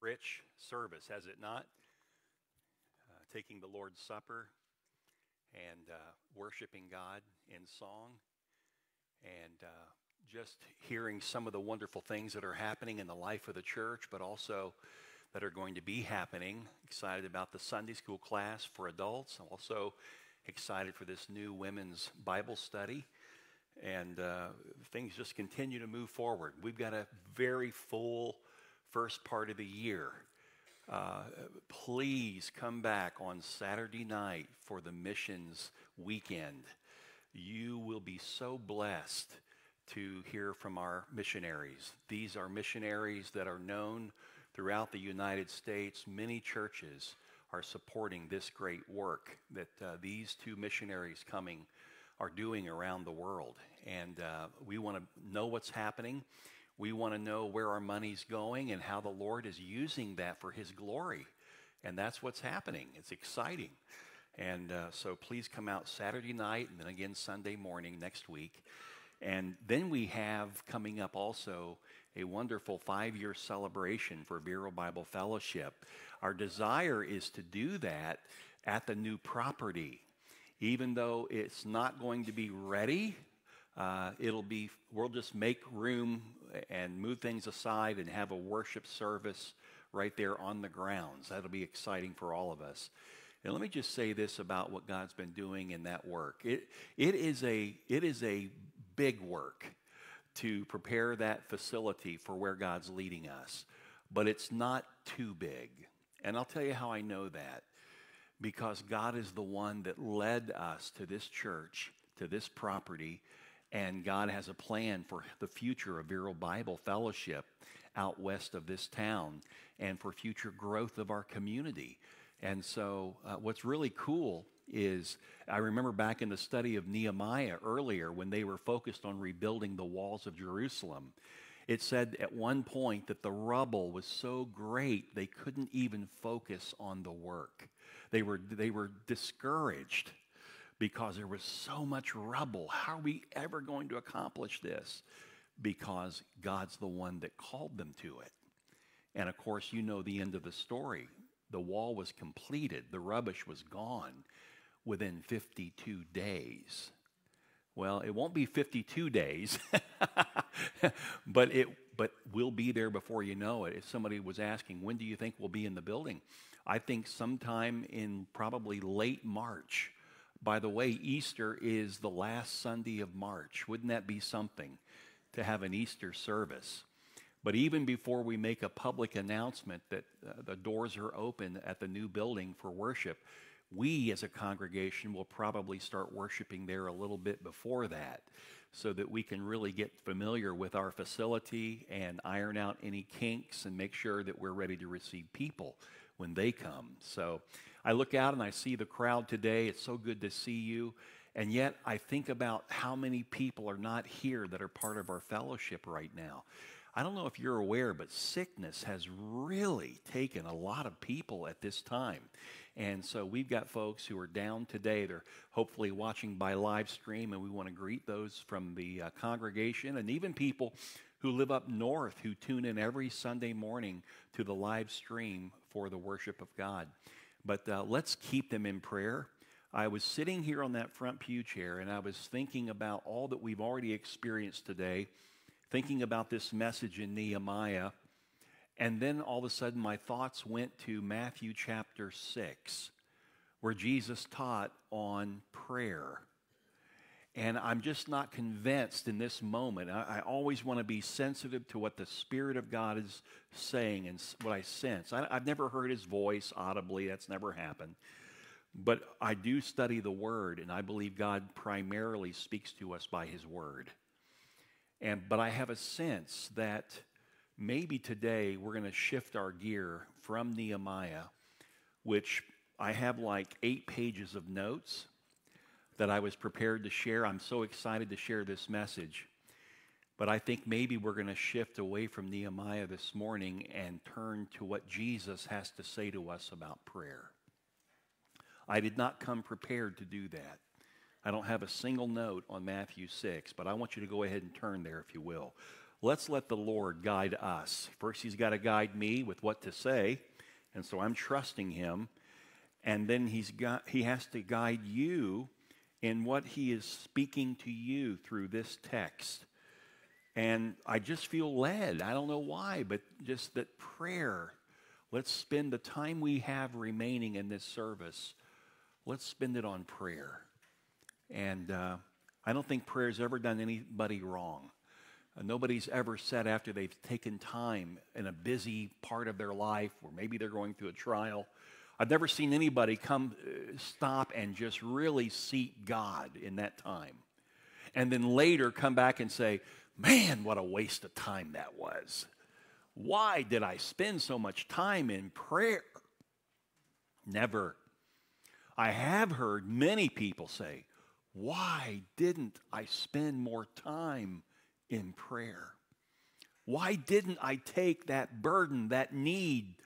Rich service, has it not? Taking the Lord's Supper and worshiping God in song, and just hearing some of the wonderful things that are happening in the life of the church, but also that are going to be happening. Excited about the Sunday school class for adults. I'm also excited for this new women's Bible study. And things just continue to move forward. We've got a very full first part of the year. Please come back on Saturday night for the missions weekend. You will be so blessed to hear from our missionaries. These are missionaries that are known throughout the United States. Many churches are supporting this great work that these two missionaries coming are doing around the world. And we want to know what's happening. We want to know where our money's going and how the Lord is using that for His glory. And that's what's happening. It's exciting. And so please come out Saturday night and then again Sunday morning next week. And then we have coming up also a wonderful 5-year celebration for Vero Bible Fellowship. Our desire is to do that at the new property. Even though it's not going to be ready, we'll just make room and move things aside and have a worship service right there on the grounds. That'll be exciting for all of us. And let me just say this about what God's been doing in that work. It is a big work to prepare that facility for where God's leading us, but it's not too big. And I'll tell you how I know that. Because God is the one that led us to this church, to this property, and God has a plan for the future of Vero Bible Fellowship out west of this town and for future growth of our community. And so what's really cool is I remember back in the study of Nehemiah earlier when they were focused on rebuilding the walls of Jerusalem. It said at one point that the rubble was so great they couldn't even focus on the work. They were discouraged because there was so much rubble. How are we ever going to accomplish this? Because God's the one that called them to it. And of course, you know the end of the story. The wall was completed. The rubbish was gone within 52 days. Well, it won't be 52 days, but we'll be there before you know it. If somebody was asking, when do you think we'll be in the building? I think sometime in probably late March. By the way, Easter is the last Sunday of March. Wouldn't that be something to have an Easter service? But even before we make a public announcement that the doors are open at the new building for worship, we as a congregation will probably start worshiping there a little bit before that so that we can really get familiar with our facility and iron out any kinks and make sure that we're ready to receive people when they come. So I look out and I see the crowd today. It's so good to see you. And yet I think about how many people are not here that are part of our fellowship right now. I don't know if you're aware, but sickness has really taken a lot of people at this time. And so we've got folks who are down today. They're hopefully watching by live stream, and we want to greet those from the congregation and even people who live up north who tune in every Sunday morning to the live stream for the worship of God. But let's keep them in prayer. I was sitting here on that front pew chair, and I was thinking about all that we've already experienced today, thinking about this message in Nehemiah, and then all of a sudden my thoughts went to Matthew chapter 6, where Jesus taught on prayer. And I'm just not convinced in this moment. I always want to be sensitive to what the Spirit of God is saying and what I sense. I've never heard His voice audibly. That's never happened. But I do study the Word, and I believe God primarily speaks to us by His Word. But I have a sense that maybe today we're going to shift our gear from Nehemiah, which I have like 8 pages of notes that I was prepared to share. I'm so excited to share this message. But I think maybe we're going to shift away from Nehemiah this morning and turn to what Jesus has to say to us about prayer. I did not come prepared to do that. I don't have a single note on Matthew 6, but I want you to go ahead and turn there if you will. Let's let the Lord guide us. First, he's got to guide me with what to say, and so I'm trusting him. And then he has to guide you in what he is speaking to you through this text. And I just feel led. I don't know why, but just that prayer. Let's spend the time we have remaining in this service. Let's spend it on prayer. And I don't think prayer's ever done anybody wrong. Nobody's ever said after they've taken time in a busy part of their life, or maybe they're going through a trial. I've never seen anybody stop and just really seek God in that time. And then later come back and say, man, what a waste of time that was. Why did I spend so much time in prayer? Never. I have heard many people say, why didn't I spend more time in prayer? Why didn't I take that burden, that need,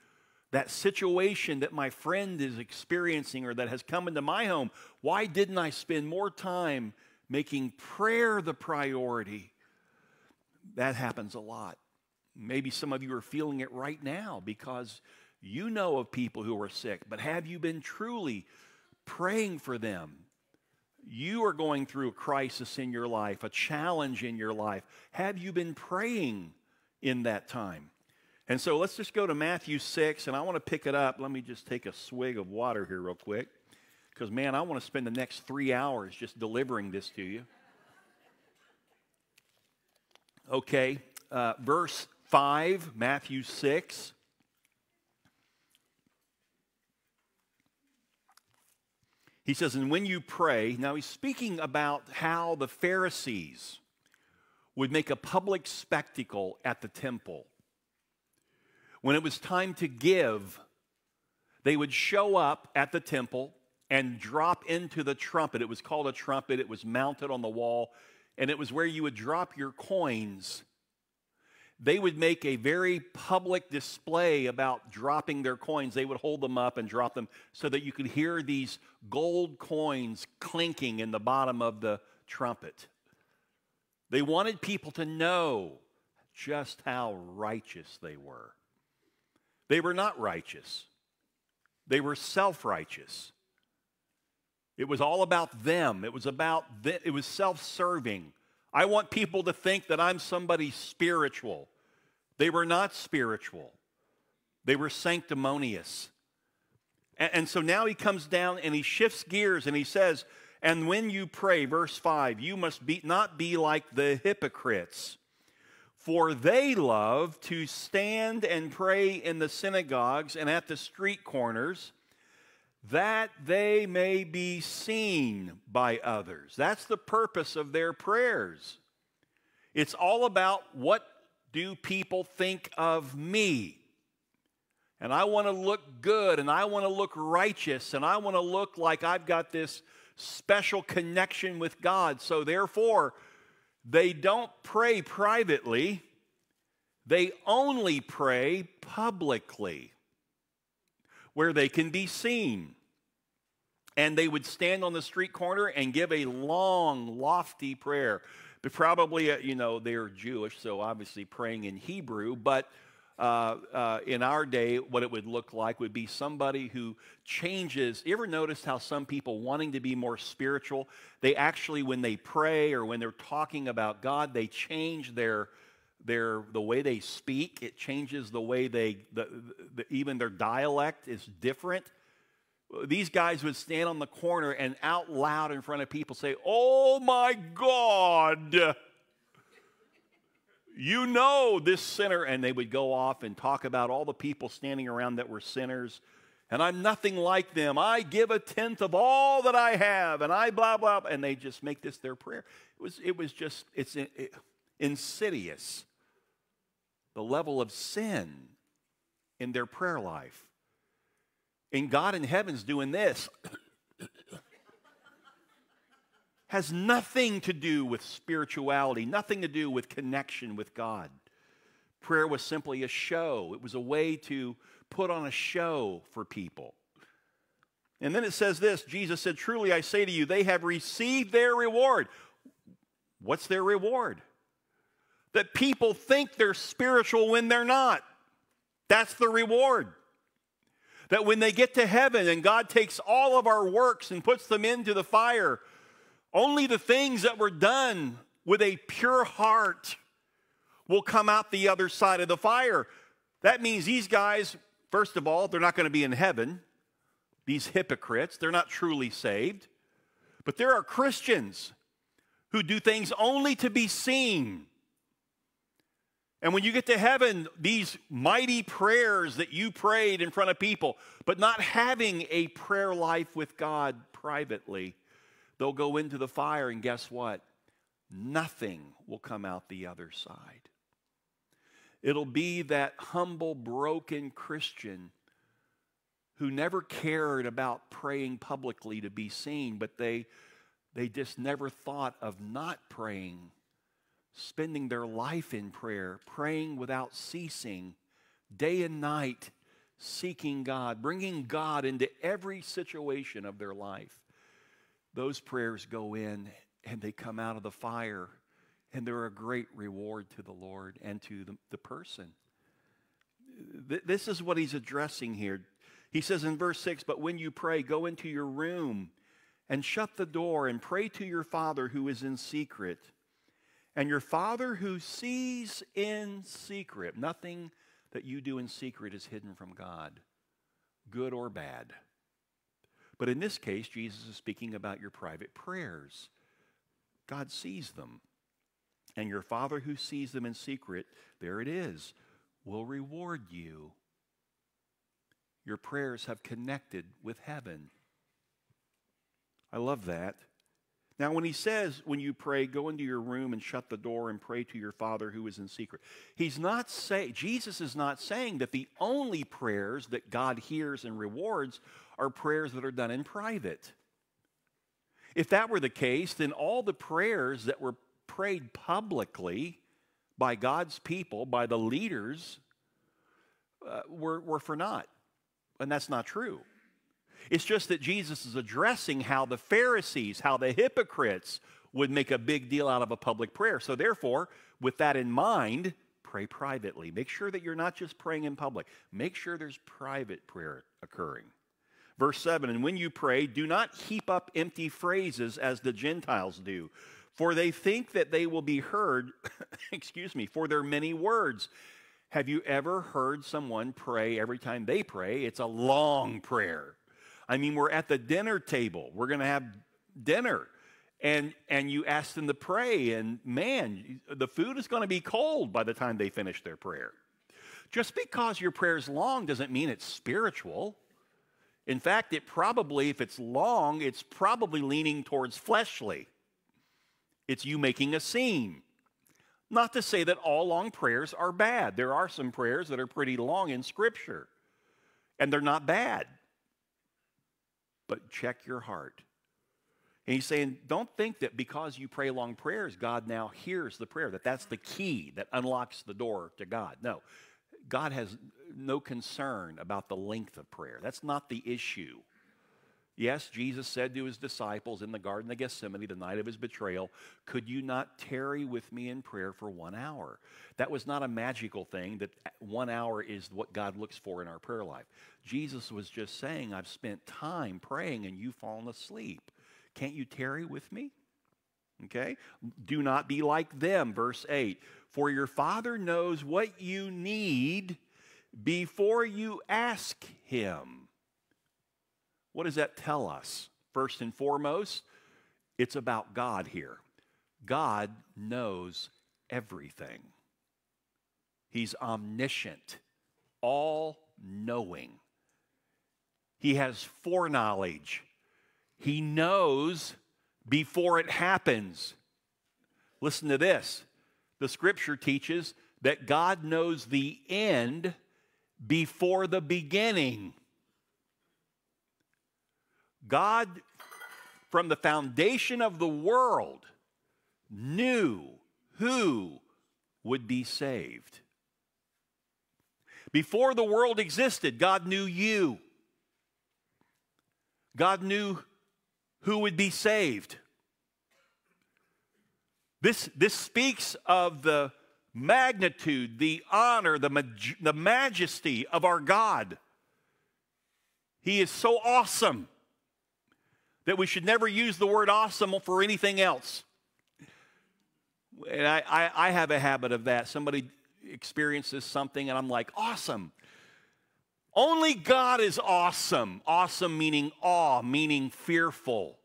that situation that my friend is experiencing or that has come into my home? Why didn't I spend more time making prayer the priority? That happens a lot. Maybe some of you are feeling it right now because you know of people who are sick, but have you been truly praying for them? You are going through a crisis in your life, a challenge in your life. Have you been praying in that time? And so let's just go to Matthew 6, and I want to pick it up. Let me just take a swig of water here real quick because, man, I want to spend the next 3 hours just delivering this to you. Okay, verse 5, Matthew 6. He says, and when you pray, now he's speaking about how the Pharisees would make a public spectacle at the temple. When it was time to give, they would show up at the temple and drop into the trumpet. It was called a trumpet. It was mounted on the wall. And it was where you would drop your coins. They would make a very public display about dropping their coins. They would hold them up and drop them so that you could hear these gold coins clinking in the bottom of the trumpet. They wanted people to know just how righteous they were. They were not righteous. They were self-righteous. It was all about them. It was about them. It was self-serving. I want people to think that I'm somebody spiritual. They were not spiritual. They were sanctimonious. And so now he comes down and he shifts gears and he says, and when you pray, verse 5, you must not be like the hypocrites, for they love to stand and pray in the synagogues and at the street corners, that they may be seen by others. That's the purpose of their prayers. It's all about what do people think of me? And I want to look good, and I want to look righteous, and I want to look like I've got this special connection with God. So therefore, they don't pray privately. They only pray publicly, where they can be seen. And they would stand on the street corner and give a long, lofty prayer. But probably, you know, they're Jewish, so obviously praying in Hebrew. But in our day, what it would look like would be somebody who changes. You ever notice how some people wanting to be more spiritual, they actually, when they pray or when they're talking about God, they change the way they speak. It changes the way even their dialect is different. These guys would stand on the corner and out loud in front of people say, oh my God, you know this sinner. And they would go off and talk about all the people standing around that were sinners. And I'm nothing like them. I give a tenth of all that I have. And I blah, blah, blah. And they just make this their prayer. It's insidious. The level of sin in their prayer life. And God in heaven's doing this. Has nothing to do with spirituality, nothing to do with connection with God. Prayer was simply a show. It was a way to put on a show for people. And then it says this, Jesus said, truly I say to you, they have received their reward. What's their reward? that people think they're spiritual when they're not. That's the reward. That when they get to heaven and God takes all of our works and puts them into the fire, only the things that were done with a pure heart will come out the other side of the fire. That means these guys, first of all, they're not going to be in heaven. These hypocrites, they're not truly saved. But there are Christians who do things only to be seen. And when you get to heaven, these mighty prayers that you prayed in front of people, but not having a prayer life with God privately, they'll go into the fire, and guess what? Nothing will come out the other side. It'll be that humble, broken Christian who never cared about praying publicly to be seen, but they just never thought of not praying, spending their life in prayer, praying without ceasing, day and night, seeking God, bringing God into every situation of their life. Those prayers go in and they come out of the fire, and they're a great reward to the Lord and to the person. This is what he's addressing here. He says in verse 6, "But when you pray, go into your room and shut the door and pray to your Father who is in secret. And your Father who sees in secret," nothing that you do in secret is hidden from God, good or bad. But in this case, Jesus is speaking about your private prayers. God sees them. And your Father who sees them in secret, there it is, will reward you. Your prayers have connected with heaven. I love that. Now, when he says, when you pray, go into your room and shut the door and pray to your Father who is in secret, he's not saying, Jesus is not saying that the only prayers that God hears and rewards are prayers that are done in private. If that were the case, then all the prayers that were prayed publicly by God's people, by the leaders, were for naught. And that's not true. It's just that Jesus is addressing how the Pharisees, how the hypocrites would make a big deal out of a public prayer. So therefore, with that in mind, pray privately. Make sure that you're not just praying in public. Make sure there's private prayer occurring. Verse 7, "And when you pray, do not heap up empty phrases as the Gentiles do, for they think that they will be heard," excuse me, "for their many words." Have you ever heard someone pray every time they pray? It's a long prayer. I mean, we're at the dinner table. We're going to have dinner. And you ask them to pray. And man, the food is going to be cold by the time they finish their prayer. Just because your prayer is long doesn't mean it's spiritual. In fact, it probably, if it's long, it's probably leaning towards fleshly. It's you making a scene. Not to say that all long prayers are bad. There are some prayers that are pretty long in Scripture, and they're not bad. But check your heart. And he's saying, don't think that because you pray long prayers, God now hears the prayer, that that's the key that unlocks the door to God. No, God has no concern about the length of prayer. That's not the issue. Yes, Jesus said to his disciples in the Garden of Gethsemane, the night of his betrayal, "Could you not tarry with me in prayer for 1 hour?" That was not a magical thing, that 1 hour is what God looks for in our prayer life. Jesus was just saying, "I've spent time praying and you've fallen asleep. Can't you tarry with me?" Okay? "Do not be like them," verse 8, "for your Father knows what you need before you ask him." What does that tell us? First and foremost, it's about God here. God knows everything. He's omniscient, all-knowing. He has foreknowledge. He knows before it happens. Listen to this. The Scripture teaches that God knows the end before the beginning. God, from the foundation of the world, knew who would be saved. Before the world existed, God knew you. God knew who would be saved. This speaks of the magnitude, the honor, the majesty of our God. He is so awesome that we should never use the word awesome for anything else. And I have a habit of that. Somebody experiences something and I'm like, awesome. Only God is awesome. Awesome meaning awe, meaning fearful,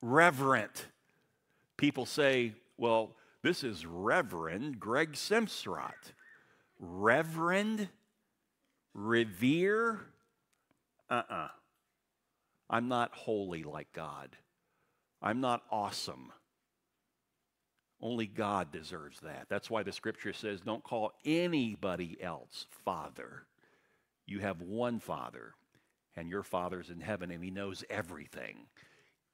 reverent. People say, well, this is Reverend Greg Simsrot. Reverend? Revere? I'm not holy like God. I'm not awesome. Only God deserves that. That's why the scripture says, don't call anybody else Father. You have one Father, and your Father's in heaven, and He knows everything.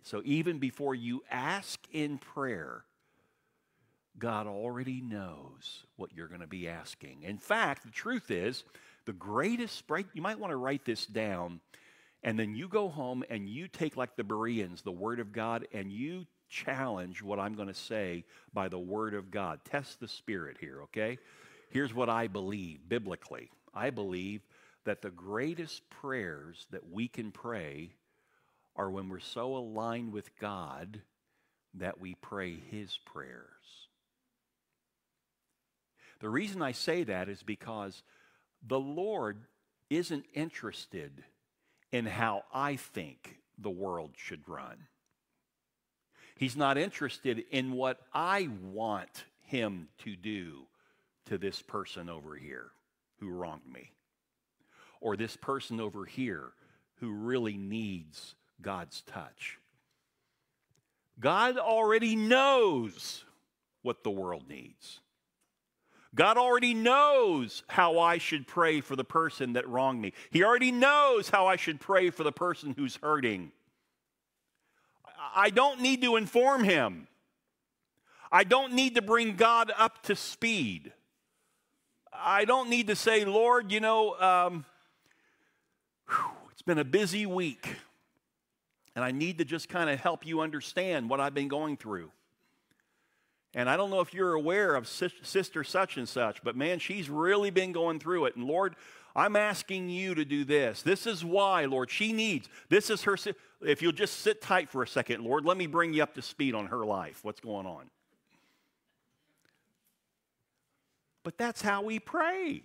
So even before you ask in prayer, God already knows what you're going to be asking. In fact, the truth is, the greatest break, you might want to write this down, and then you go home and you take, like the Bereans, the Word of God, and you challenge what I'm going to say by the Word of God. Test the Spirit here, okay? Here's what I believe biblically. I believe that the greatest prayers that we can pray are when we're so aligned with God that we pray His prayers. The reason I say that is because the Lord isn't interested in how I think the world should run. He's not interested in what I want Him to do to this person over here who wronged me, or this person over here who really needs God's touch. God already knows what the world needs. God already knows how I should pray for the person that wronged me. He already knows how I should pray for the person who's hurting. I don't need to inform Him. I don't need to bring God up to speed. I don't need to say, Lord, you know, it's been a busy week, and I need to just kind of help you understand what I've been going through. And I don't know if you're aware of sister such and such, but man, she's really been going through it. And Lord, I'm asking you to do this. This is why, Lord, she needs, this is her, if you'll just sit tight for a second, Lord, let me bring you up to speed on her life, what's going on. But that's how we pray.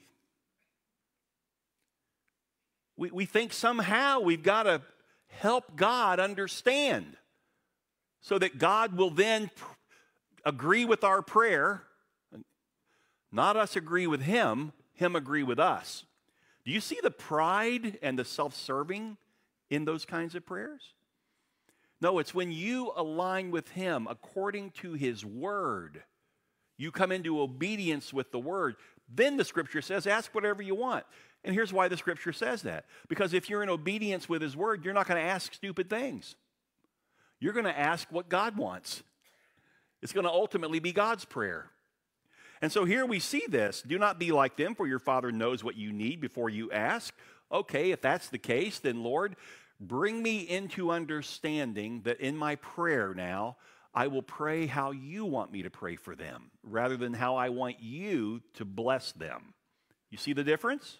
We think somehow we've got to help God understand so that God will then agree with our prayer, not us agree with Him, Him agree with us. Do you see the pride and the self-serving in those kinds of prayers? No, it's when you align with Him according to His Word. You come into obedience with the Word. Then the Scripture says, ask whatever you want. And here's why the Scripture says that. Because if you're in obedience with His Word, you're not going to ask stupid things. You're going to ask what God wants. It's going to ultimately be God's prayer. And so here we see this. Do not be like them, for your Father knows what you need before you ask. Okay, if that's the case, then Lord, bring me into understanding that in my prayer now, I will pray how you want me to pray for them rather than how I want you to bless them. You see the difference?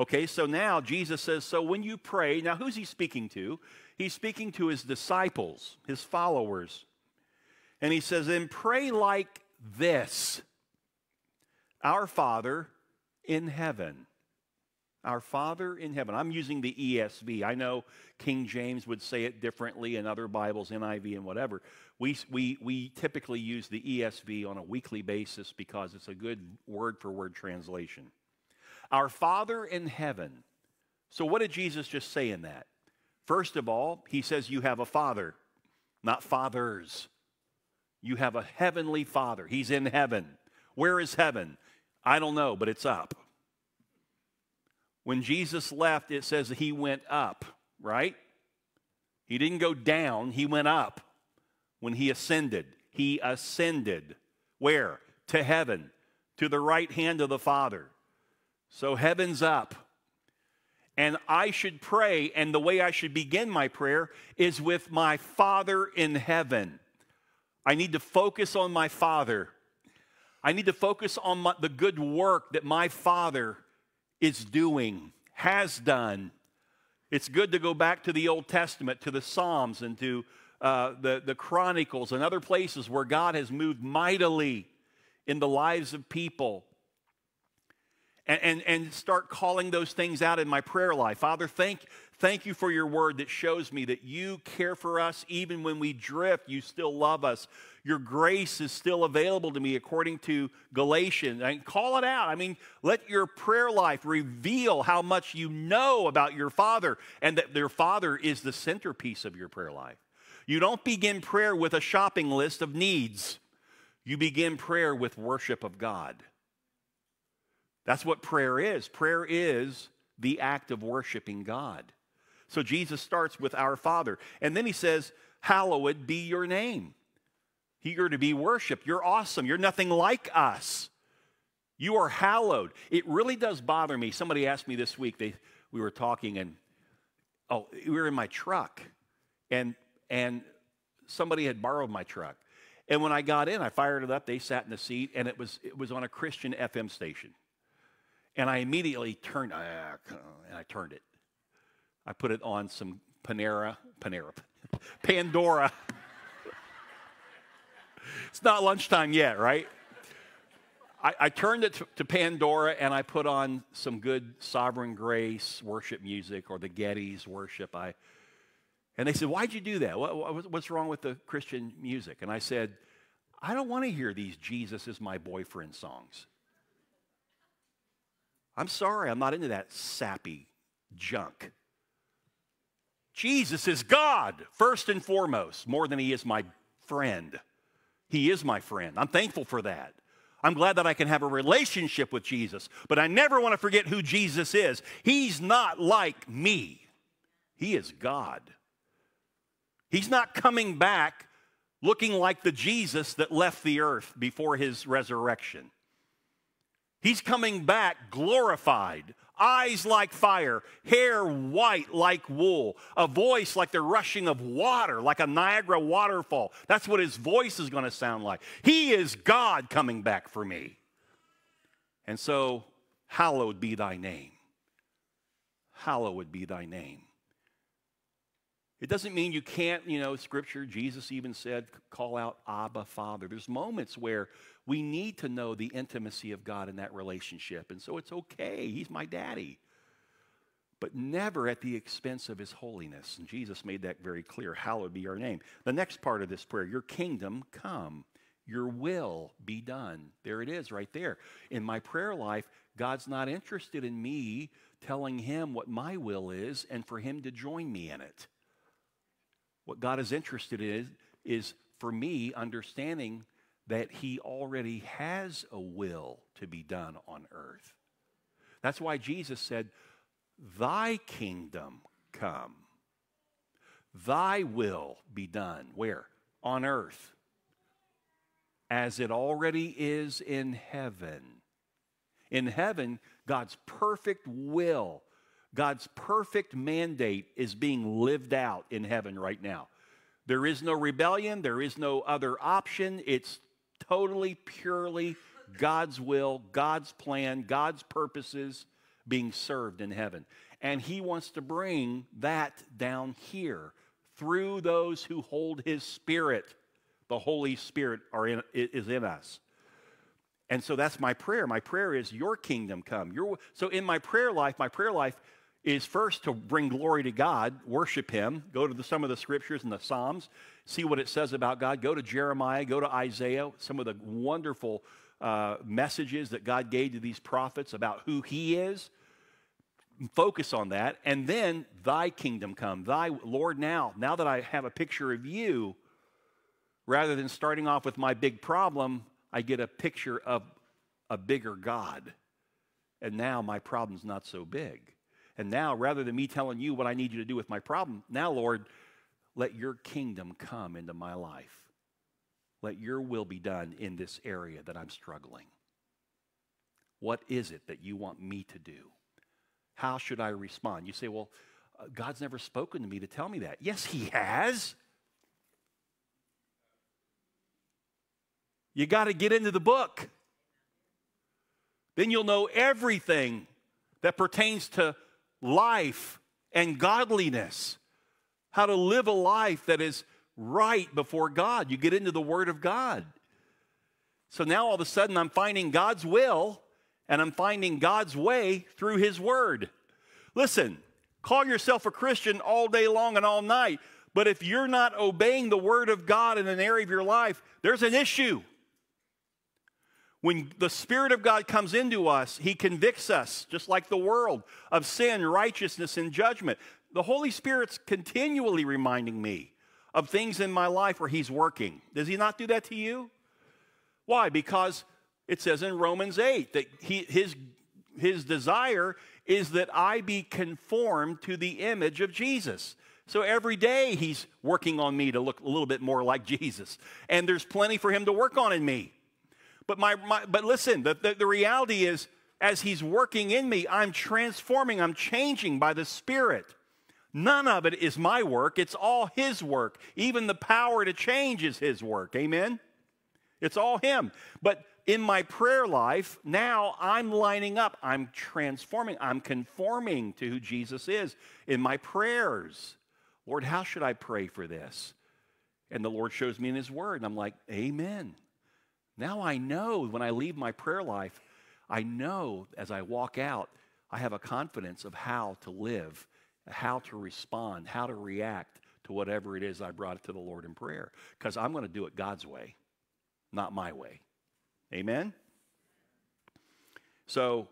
Okay, so now Jesus says, so when you pray, now who's He speaking to? He's speaking to His disciples, His followers. And He says, and pray like this, our Father in heaven. Our Father in heaven. I'm using the ESV. I know King James would say it differently in other Bibles, NIV and whatever. We typically use the ESV on a weekly basis because it's a good word-for-word translation. Our Father in heaven. So what did Jesus just say in that? First of all, He says you have a Father, not fathers. You have a heavenly Father. He's in heaven. Where is heaven? I don't know, but it's up. When Jesus left, it says He went up, right? He didn't go down, He went up. When He ascended. Where? To heaven, to the right hand of the Father. So heaven's up. And I should pray, and the way I should begin my prayer is with my Father in heaven. I need to focus on my Father. I need to focus on the good work that my Father is doing, has done. It's good to go back to the Old Testament, to the Psalms, and to the Chronicles and other places where God has moved mightily in the lives of people. And start calling those things out in my prayer life. Father, thank you for your word that shows me that you care for us even when we drift. You still love us. Your grace is still available to me according to Galatians. And call it out. I mean, let your prayer life reveal how much you know about your Father and that your Father is the centerpiece of your prayer life. You don't begin prayer with a shopping list of needs. You begin prayer with worship of God. That's what prayer is. Prayer is the act of worshiping God. So Jesus starts with our Father. And then he says, hallowed be your name. Eager to be worshiped. You're awesome. You're nothing like us. You are hallowed. It really does bother me. Somebody asked me this week, we were talking and, oh, we were in my truck. And somebody had borrowed my truck. And when I got in, I fired it up. They sat in the seat and it was on a Christian FM station. And I immediately turned, and I turned it. I put it on some Pandora. It's not lunchtime yet, right? I turned it to Pandora, and I put on some good Sovereign Grace worship music or the Getty's worship. And they said, why'd you do that? What's wrong with the Christian music? And I said, I don't want to hear these Jesus is my boyfriend songs. I'm sorry, I'm not into that sappy junk. Jesus is God, first and foremost, more than he is my friend. He is my friend. I'm thankful for that. I'm glad that I can have a relationship with Jesus, but I never want to forget who Jesus is. He's not like me. He is God. He's not coming back looking like the Jesus that left the earth before his resurrection. He's coming back glorified, eyes like fire, hair white like wool, a voice like the rushing of water, like a Niagara waterfall. That's what his voice is going to sound like. He is God coming back for me. And so, hallowed be thy name. Hallowed be thy name. It doesn't mean you can't, you know, Scripture, Jesus even said, call out Abba, Father. There's moments where we need to know the intimacy of God in that relationship. And so it's okay. He's my daddy. But never at the expense of his holiness. And Jesus made that very clear. Hallowed be your name. The next part of this prayer, your kingdom come. Your will be done. There it is right there. In my prayer life, God's not interested in me telling him what my will is and for him to join me in it. What God is interested in is for me understanding that he already has a will to be done on earth. That's why Jesus said, thy kingdom come. Thy will be done. Where? On earth. As it already is in heaven. In heaven, God's perfect will, God's perfect mandate is being lived out in heaven right now. There is no rebellion. There is no other option. It's totally, purely God's will, God's plan, God's purposes being served in heaven. And he wants to bring that down here through those who hold his Spirit. The Holy Spirit is in us. And so that's my prayer. My prayer is your kingdom come. So in my prayer life is first to bring glory to God, worship him, go to some of the Scriptures and the Psalms, see what it says about God, go to Jeremiah, go to Isaiah, some of the wonderful messages that God gave to these prophets about who he is. Focus on that, and then thy kingdom come. Thy, Lord, now that I have a picture of you, rather than starting off with my big problem, I get a picture of a bigger God, and now my problem's not so big. And now, rather than me telling you what I need you to do with my problem, now, Lord, let your kingdom come into my life. Let your will be done in this area that I'm struggling. What is it that you want me to do? How should I respond? You say, well, God's never spoken to me to tell me that. Yes, he has. You got to get into the book. Then you'll know everything that pertains to life and godliness, how to live a life that is right before God. You get into the Word of God. So now all of a sudden I'm finding God's will and I'm finding God's way through His Word. Listen, call yourself a Christian all day long and all night, but if you're not obeying the Word of God in an area of your life, there's an issue. When the Spirit of God comes into us, He convicts us, just like the world, of sin, righteousness, and judgment. The Holy Spirit's continually reminding me of things in my life where He's working. Does He not do that to you? Why? Because it says in Romans 8 that His desire is that I be conformed to the image of Jesus. So every day He's working on me to look a little bit more like Jesus. And there's plenty for Him to work on in me. But listen, the reality is, as He's working in me, I'm transforming, I'm changing by the Spirit. None of it is my work. It's all His work. Even the power to change is His work. Amen? It's all Him. But in my prayer life, now I'm lining up. I'm transforming. I'm conforming to who Jesus is in my prayers. Lord, how should I pray for this? And the Lord shows me in His Word, and I'm like, amen. Now I know when I leave my prayer life, I know as I walk out, I have a confidence of how to live, how to respond, how to react to whatever it is I brought to the Lord in prayer. Because I'm going to do it God's way, not my way. Amen? So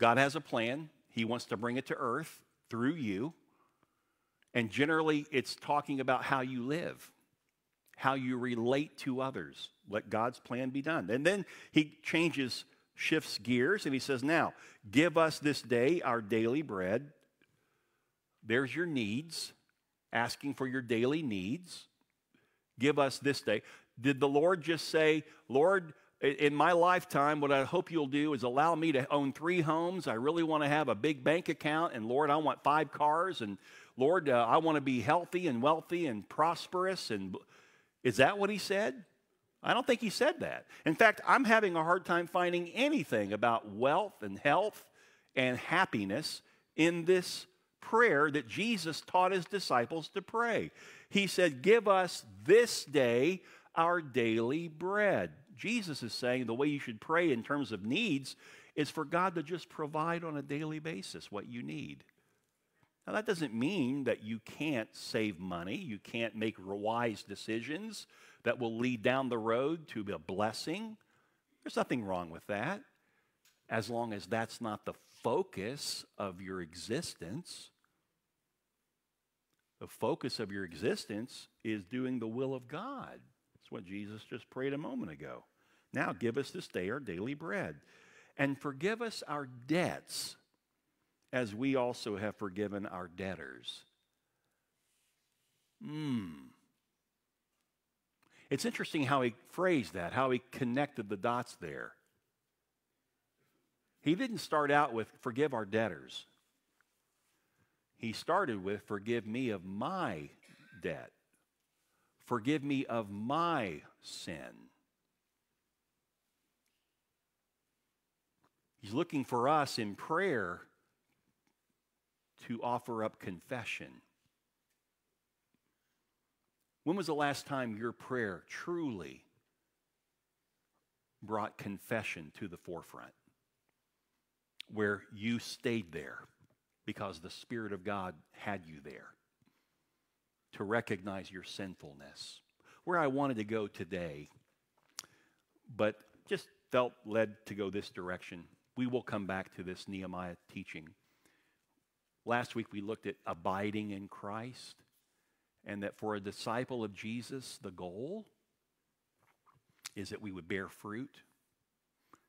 God has a plan. He wants to bring it to earth through you. And generally, it's talking about how you live, how you relate to others. Let God's plan be done. And then He shifts gears, and He says, now, give us this day our daily bread. There's your needs, asking for your daily needs. Give us this day. Did the Lord just say, Lord, in my lifetime, what I hope you'll do is allow me to own 3 homes. I really want to have a big bank account, and Lord, I want 5 cars, and Lord, I want to be healthy and wealthy and prosperous. And is that what He said? I don't think He said that. In fact, I'm having a hard time finding anything about wealth and health and happiness in this prayer that Jesus taught His disciples to pray. He said, give us this day our daily bread. Jesus is saying the way you should pray in terms of needs is for God to just provide on a daily basis what you need. Now, that doesn't mean that you can't save money, you can't make wise decisions that will lead down the road to a blessing. There's nothing wrong with that, as long as that's not the focus of your existence. The focus of your existence is doing the will of God. That's what Jesus just prayed a moment ago. Now give us this day our daily bread, and forgive us our debts, as we also have forgiven our debtors. It's interesting how He phrased that, how He connected the dots there. He didn't start out with forgive our debtors. He started with forgive me of my debt. Forgive me of my sin. He's looking for us in prayer to offer up confession. When was the last time your prayer truly brought confession to the forefront, where you stayed there because the Spirit of God had you there to recognize your sinfulness? Where I wanted to go today, but just felt led to go this direction. We will come back to this Nehemiah teaching. Last week we looked at abiding in Christ, and that for a disciple of Jesus, the goal is that we would bear fruit.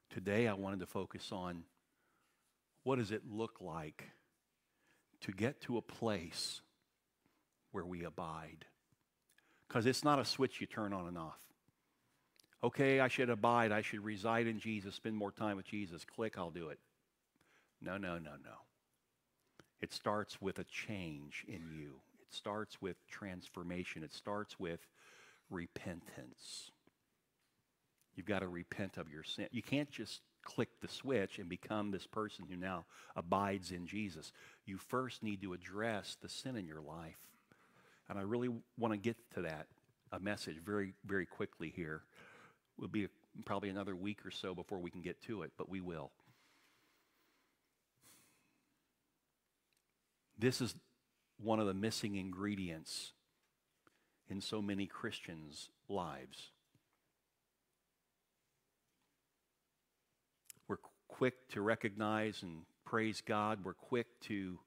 Today I wanted to focus on what does it look like to get to a place where we abide? Because it's not a switch you turn on and off. Okay, I should abide. I should reside in Jesus, spend more time with Jesus. Click, I'll do it. No, no, no, no. It starts with a change in you. It starts with transformation. It starts with repentance. You've got to repent of your sin. You can't just click the switch and become this person who now abides in Jesus. You first need to address the sin in your life. And I really want to get to that, a message very, very quickly here. It will be probably another week or so before we can get to it, but we will. This is one of the missing ingredients in so many Christians' lives. We're quick to recognize and praise God. We're quick to,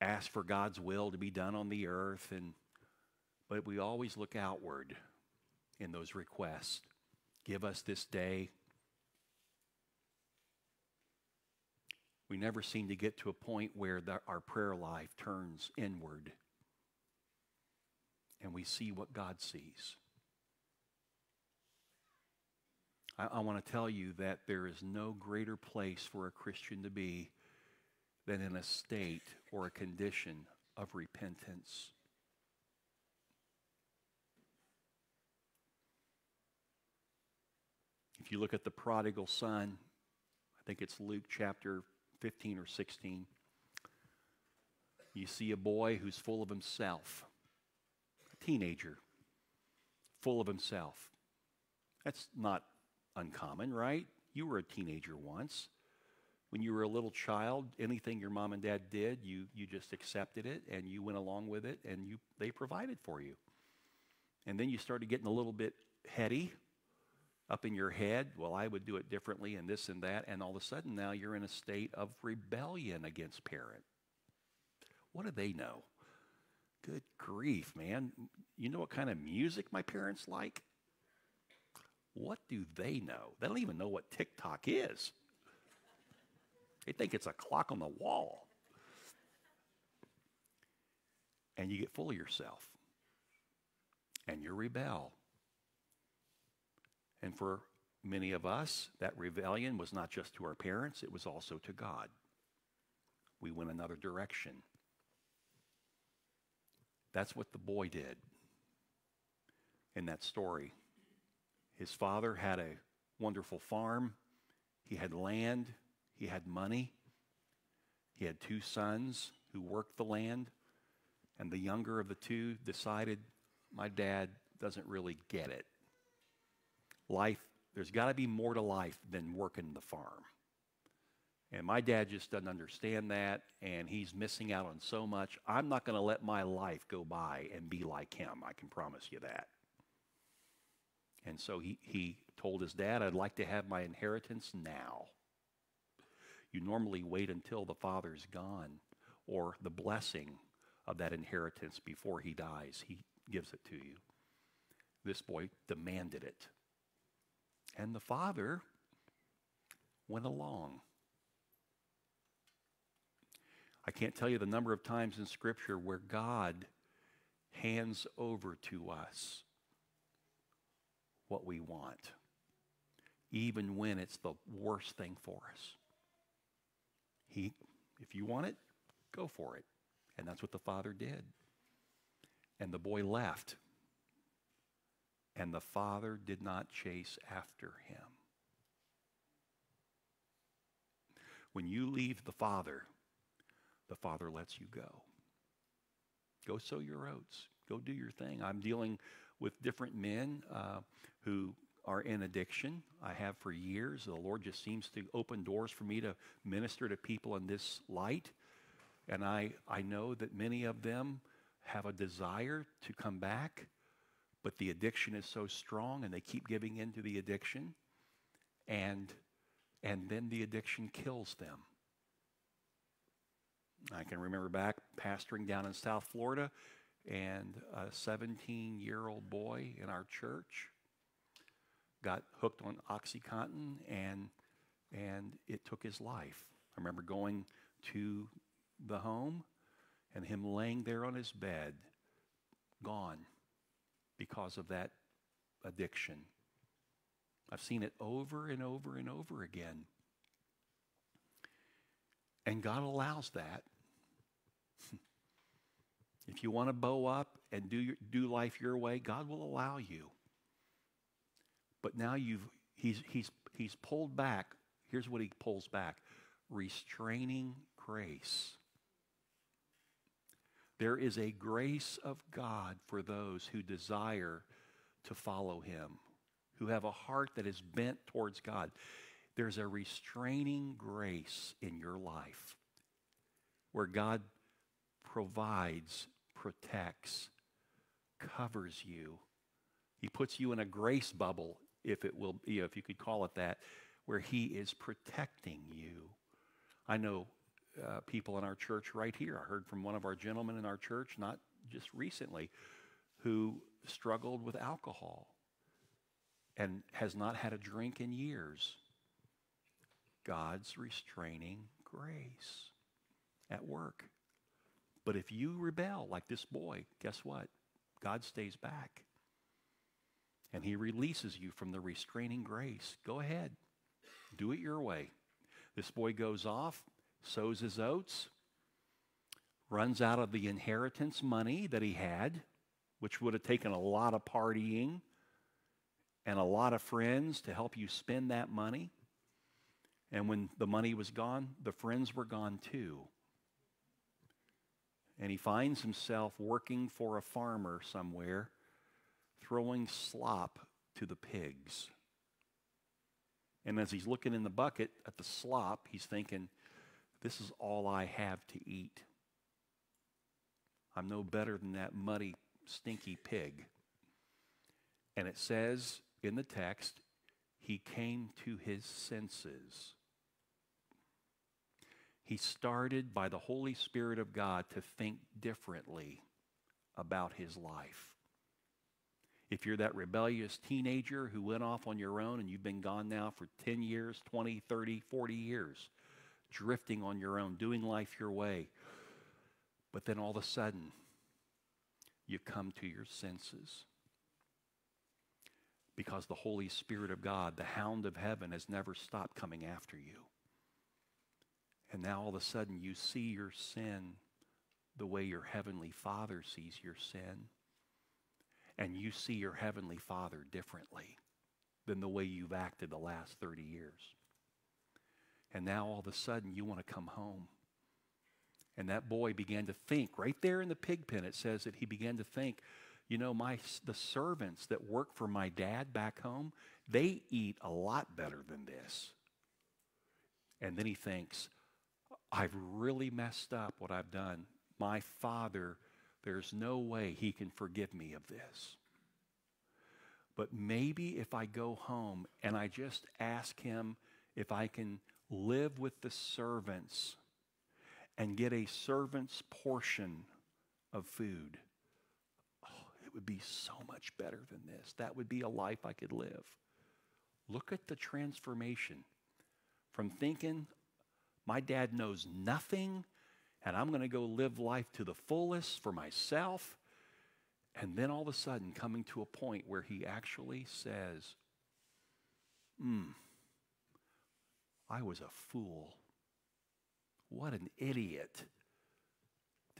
ask for God's will to be done on the earth, but we always look outward in those requests. Give us this day. We never seem to get to a point where our prayer life turns inward and we see what God sees. I want to tell you that there is no greater place for a Christian to be than in a state or a condition of repentance. If you look at the prodigal son, I think it's Luke chapter 15 or 16, you see a boy who's full of himself, a teenager, full of himself. That's not uncommon, right? You were a teenager once. When you were a little child, anything your mom and dad did, you just accepted it and you went along with it and they provided for you. And then you started getting a little bit heady up in your head. Well, I would do it differently and this and that. And all of a sudden now you're in a state of rebellion against parent. What do they know? Good grief, man. You know what kind of music my parents like? What do they know? They don't even know what TikTok is. They think it's a clock on the wall. And you get full of yourself. And you rebel. And for many of us, that rebellion was not just to our parents, it was also to God. We went another direction. That's what the boy did in that story. His father had a wonderful farm. He had land. He had money. He had two sons who worked the land. And the younger of the two decided, my dad doesn't really get it. Life, there's got to be more to life than working the farm. And my dad just doesn't understand that, and he's missing out on so much. I'm not going to let my life go by and be like him. I can promise you that. And so he told his dad, I'd like to have my inheritance now. You normally wait until the father's gone or the blessing of that inheritance before he dies. He gives it to you. This boy demanded it. And the father went along. I can't tell you the number of times in Scripture where God hands over to us what we want, even when it's the worst thing for us. If you want it, go for it. And that's what the father did. And the boy left. And the father did not chase after him. When you leave the father lets you go. Go sow your oats. Go do your thing. I'm dealing with different men who are in addiction. I have for years. The Lord just seems to open doors for me to minister to people in this light. And I know that many of them have a desire to come back, but the addiction is so strong and they keep giving in to the addiction, and then the addiction kills them. I can remember back pastoring down in South Florida, and a 17-year-old boy in our church got hooked on OxyContin, and it took his life. I remember going to the home and him laying there on his bed, gone, because of that addiction. I've seen it over and over and over again. And God allows that. If you want to bow up and do life your way, God will allow you. But now you've He's pulled back. Here's what he pulls back. Restraining grace. There is a grace of God for those who desire to follow him, who have a heart that is bent towards God. There's a restraining grace in your life where God provides, protects, covers you. He puts you in a grace bubble, if you could call it that, where he is protecting you. I know people in our church right here. I heard from one of our gentlemen in our church, not just recently, who struggled with alcohol and has not had a drink in years. God's restraining grace at work. But if you rebel like this boy, guess what? God stays back. And he releases you from the restraining grace. Go ahead. Do it your way. This boy goes off, sows his oats, runs out of the inheritance money that he had, which would have taken a lot of partying and a lot of friends to help you spend that money. And when the money was gone, the friends were gone too. And he finds himself working for a farmer somewhere, throwing slop to the pigs. And as he's looking in the bucket at the slop, he's thinking, this is all I have to eat. I'm no better than that muddy, stinky pig. And it says in the text, he came to his senses. He started by the Holy Spirit of God to think differently about his life. If you're that rebellious teenager who went off on your own and you've been gone now for 10 years, 20, 30, 40 years, drifting on your own, doing life your way, but then all of a sudden, you come to your senses. Because the Holy Spirit of God, the hound of heaven, has never stopped coming after you. And now all of a sudden, you see your sin the way your heavenly Father sees your sin. And you see your heavenly Father differently than the way you've acted the last 30 years. And now all of a sudden you want to come home. And that boy began to think, right there in the pig pen, it says that he began to think, you know, the servants that work for my dad back home, they eat a lot better than this. And then he thinks, I've really messed up what I've done. My father, there's no way he can forgive me of this. But maybe if I go home and I just ask him if I can live with the servants and get a servant's portion of food, oh, it would be so much better than this. That would be a life I could live. Look at the transformation from thinking, my dad knows nothing, and I'm going to go live life to the fullest for myself. And then all of a sudden coming to a point where he actually says, I was a fool. What an idiot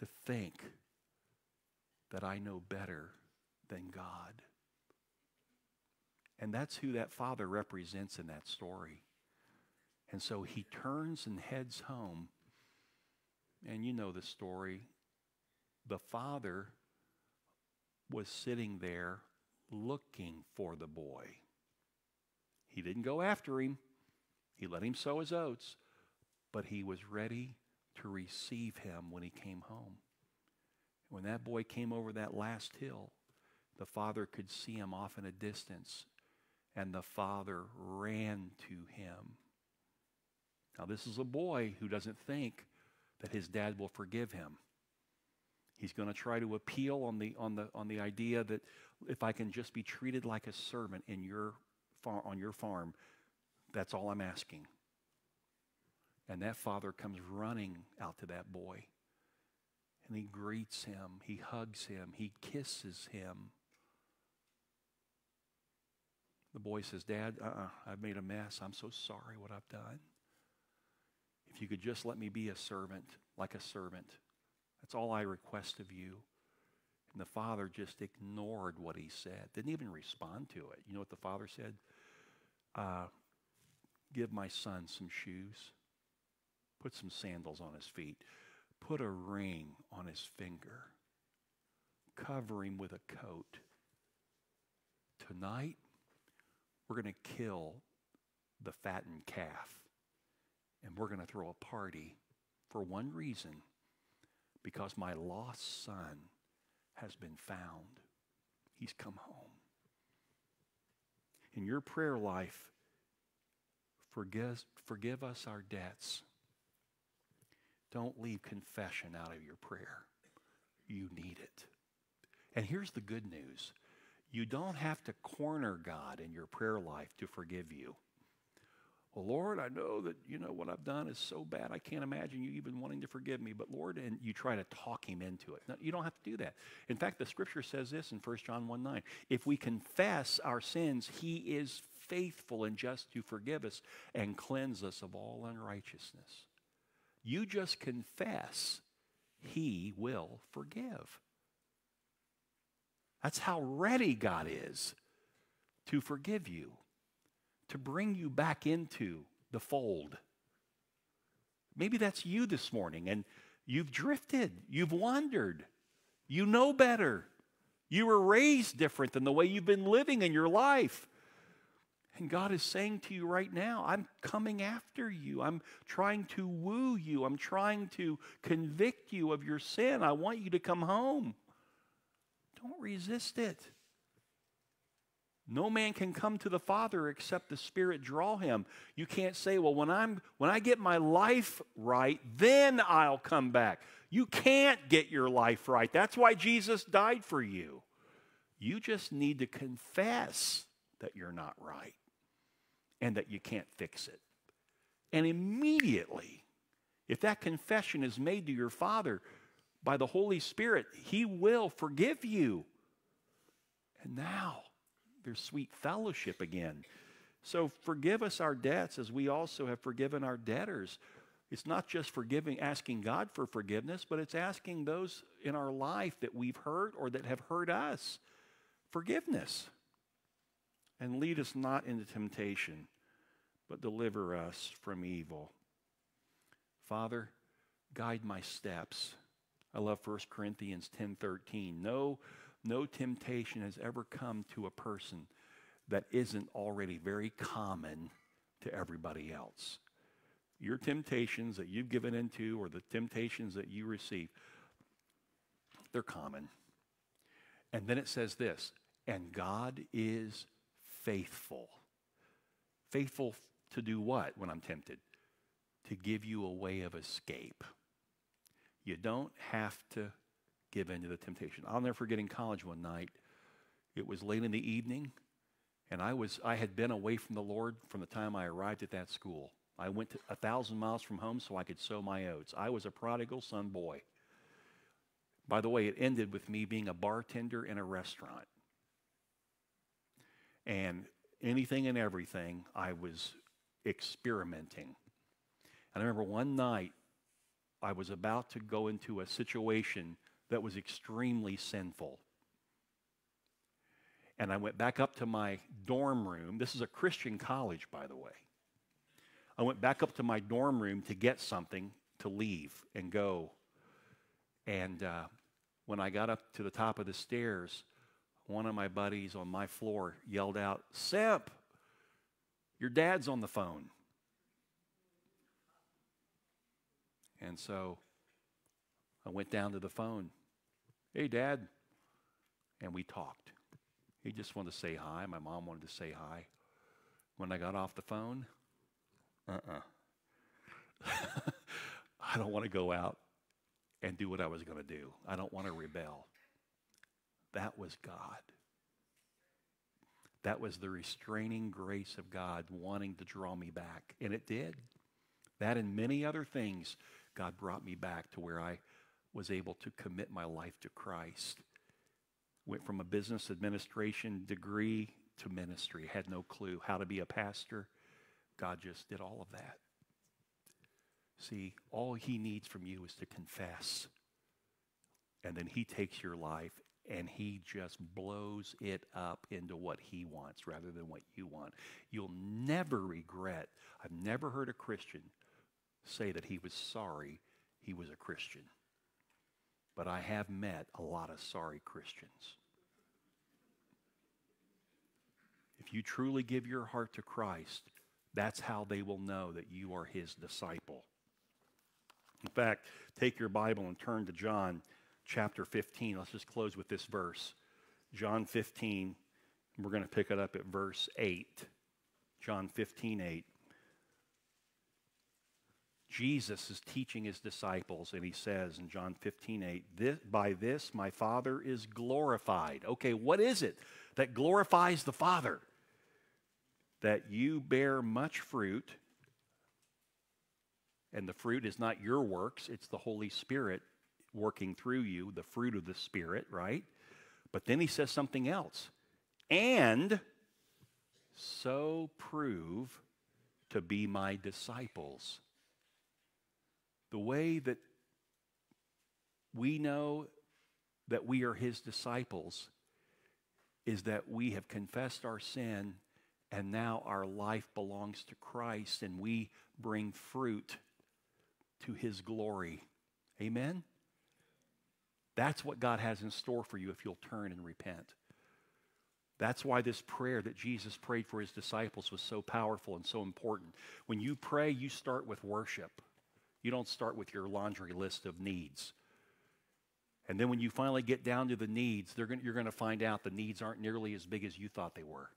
to think that I know better than God. And that's who that father represents in that story. And so he turns and heads home. And you know the story. The father was sitting there looking for the boy. He didn't go after him. He let him sow his oats. But he was ready to receive him when he came home. When that boy came over that last hill, the father could see him off in a distance. And the father ran to him. Now this is a boy who doesn't think that his dad will forgive him. He's going to try to appeal on the idea that if I can just be treated like a servant on your farm, that's all I'm asking. And that father comes running out to that boy, and he greets him, he hugs him, he kisses him. The boy says, Dad, I've made a mess. I'm so sorry what I've done. If you could just let me be a servant, like a servant. That's all I request of you. And the father just ignored what he said. Didn't even respond to it. You know what the father said? give my son some shoes, put some sandals on his feet, put a ring on his finger, cover him with a coat. Tonight, we're going to kill the fattened calf, and we're going to throw a party for one reason, because my lost son has been found. He's come home. In your prayer life, forgive us our debts. Don't leave confession out of your prayer. You need it. And here's the good news. You don't have to corner God in your prayer life to forgive you. Well, Lord, I know that, what I've done is so bad. I can't imagine you even wanting to forgive me. But Lord, and you try to talk him into it. No, you don't have to do that. In fact, the scripture says this in 1 John 1:9. If we confess our sins, he is faithful and just to forgive us and cleanse us of all unrighteousness. You just confess, he will forgive. That's how ready God is to forgive you, to bring you back into the fold. Maybe that's you this morning, and you've drifted, you've wandered, you know better. You were raised different than the way you've been living in your life. And God is saying to you right now, I'm coming after you. I'm trying to woo you. I'm trying to convict you of your sin. I want you to come home. Don't resist it. No man can come to the Father except the Spirit draw him. You can't say, well, when I get my life right, then I'll come back. You can't get your life right. That's why Jesus died for you. You just need to confess that you're not right and that you can't fix it. And immediately, if that confession is made to your Father by the Holy Spirit, he will forgive you. And now there's sweet fellowship again. So forgive us our debts as we also have forgiven our debtors. It's not just asking God for forgiveness, but it's asking those in our life that we've hurt or that have hurt us forgiveness. And lead us not into temptation, but deliver us from evil. Father, guide my steps. I love 1 Corinthians 10:13. No temptation has ever come to a person that isn't already very common to everybody else. Your temptations that you've given into or the temptations that you receive, they're common. And then it says this, and God is faithful. Faithful to do what when I'm tempted? To give you a way of escape. You don't have to give in to the temptation. I'll never forget in college one night, it was late in the evening, and I had been away from the Lord from the time I arrived at that school. I went 1,000 miles from home so I could sow my oats. I was a prodigal son boy. By the way, it ended with me being a bartender in a restaurant. And anything and everything, I was experimenting. And I remember one night, I was about to go into a situation that was extremely sinful. And I went back up to my dorm room. This is a Christian college, by the way. I went back up to my dorm room to get something to leave and go. And when I got up to the top of the stairs, one of my buddies on my floor yelled out, "Simp, your dad's on the phone." And so I went down to the phone. "Hey, Dad." And we talked. He just wanted to say hi. My mom wanted to say hi. When I got off the phone, I don't want to go out and do what I was going to do. I don't want to rebel. That was God. That was the restraining grace of God wanting to draw me back. And it did. That and many other things, God brought me back to where I was able to commit my life to Christ. Went from a business administration degree to ministry. Had no clue how to be a pastor. God just did all of that. See, all he needs from you is to confess. And then he takes your life and he just blows it up into what he wants rather than what you want. You'll never regret. I've never heard a Christian say that he was sorry he was a Christian. But I have met a lot of sorry Christians. If you truly give your heart to Christ, that's how they will know that you are his disciple. In fact, take your Bible and turn to John chapter 15. Let's just close with this verse. John 15, we're going to pick it up at verse 8. John 15, 8. Jesus is teaching his disciples, and he says in John 15, 8, by this my Father is glorified. Okay, what is it that glorifies the Father? That you bear much fruit, and the fruit is not your works, it's the Holy Spirit working through you, the fruit of the Spirit, right? But then he says something else. And so prove to be my disciples. The way that we know that we are his disciples is that we have confessed our sin and now our life belongs to Christ and we bring fruit to his glory. Amen? That's what God has in store for you if you'll turn and repent. That's why this prayer that Jesus prayed for his disciples was so powerful and so important. When you pray, you start with worship. You don't start with your laundry list of needs. And then when you finally get down to the needs, you're going to find out the needs aren't nearly as big as you thought they were.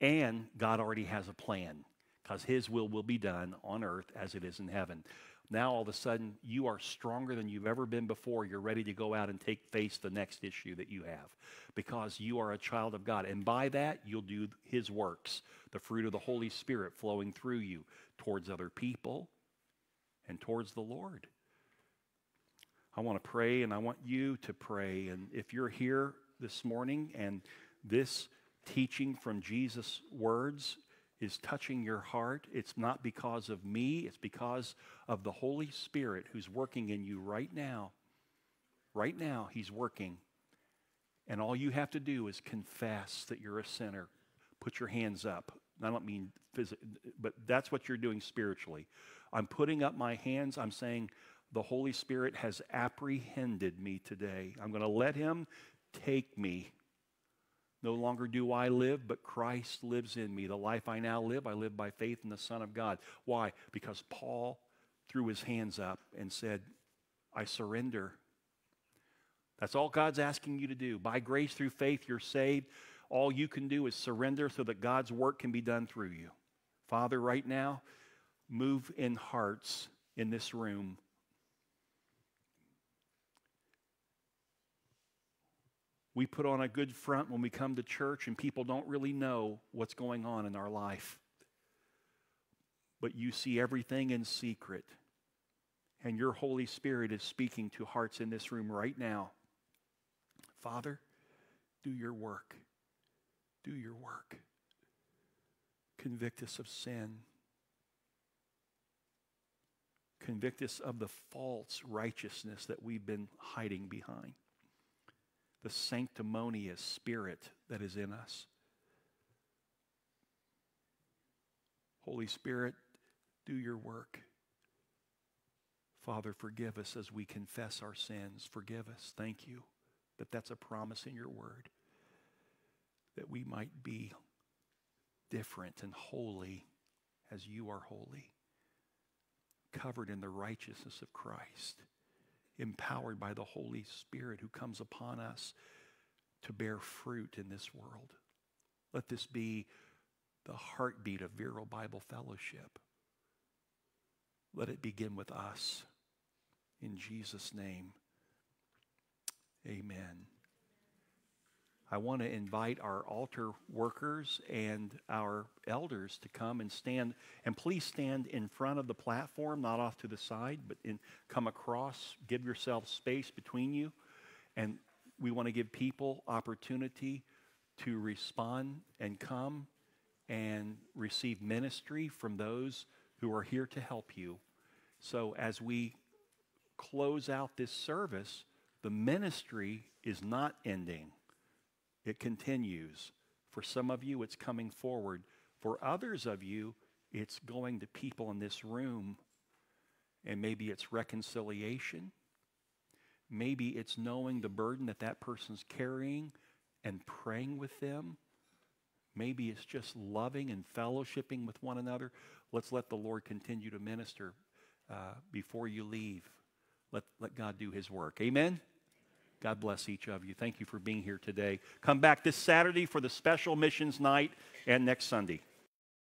And God already has a plan because his will be done on earth as it is in heaven. Now all of a sudden, you are stronger than you've ever been before. You're ready to go out and face the next issue that you have because you are a child of God. And by that, you'll do his works, the fruit of the Holy Spirit flowing through you towards other people, and towards the Lord. I want to pray, and I want you to pray. And if you're here this morning and this teaching from Jesus' words is touching your heart, it's not because of me, it's because of the Holy Spirit who's working in you right now. Right now, he's working. And all you have to do is confess that you're a sinner. Put your hands up. I don't mean physically, but that's what you're doing spiritually. I'm putting up my hands. I'm saying the Holy Spirit has apprehended me today. I'm going to let him take me. No longer do I live, but Christ lives in me. The life I now live, I live by faith in the Son of God. Why? Because Paul threw his hands up and said, I surrender. That's all God's asking you to do. By grace through faith, you're saved. All you can do is surrender so that God's work can be done through you. Father, right now, move in hearts in this room. We put on a good front when we come to church and people don't really know what's going on in our life. But you see everything in secret. And your Holy Spirit is speaking to hearts in this room right now. Father, do your work. Do your work. Convict us of sin. Convict us of the false righteousness that we've been hiding behind. The sanctimonious spirit that is in us. Holy Spirit, do your work. Father, forgive us as we confess our sins. Forgive us. Thank you that that's a promise in your word. That we might be different and holy as you are holy. Covered in the righteousness of Christ, empowered by the Holy Spirit who comes upon us to bear fruit in this world. Let this be the heartbeat of Vero Bible Fellowship. Let it begin with us. In Jesus' name, amen. I want to invite our altar workers and our elders to come and stand. And please stand in front of the platform, not off to the side, but come across. Give yourself space between you. And we want to give people opportunity to respond and come and receive ministry from those who are here to help you. So as we close out this service, The ministry is not ending. It continues. For some of you, it's coming forward. For others of you, it's going to people in this room. And maybe it's reconciliation. Maybe it's knowing the burden that that person's carrying and praying with them. Maybe it's just loving and fellowshipping with one another. Let's let the Lord continue to minister before you leave. Let God do his work. Amen? God bless each of you. Thank you for being here today. Come back this Saturday for the special missions night and next Sunday.